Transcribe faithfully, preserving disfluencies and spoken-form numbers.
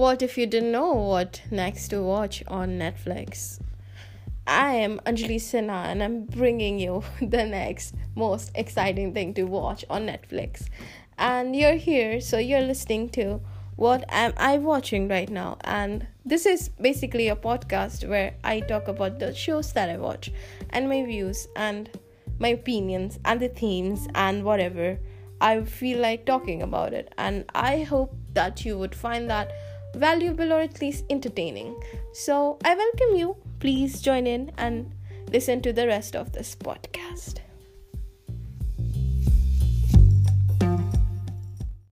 What if you didn't know what next to watch on Netflix? I am Anjali Sinha and I'm bringing you the next most exciting thing to watch on Netflix. And you're here, so you're listening to What Am I Watching Right Now? And this is basically a podcast where I talk about the shows that I watch and my views and my opinions and the themes and whatever I feel like talking about it. And I hope that you would find that valuable or at least entertaining. So I welcome you. Please join in and listen to the rest of this podcast.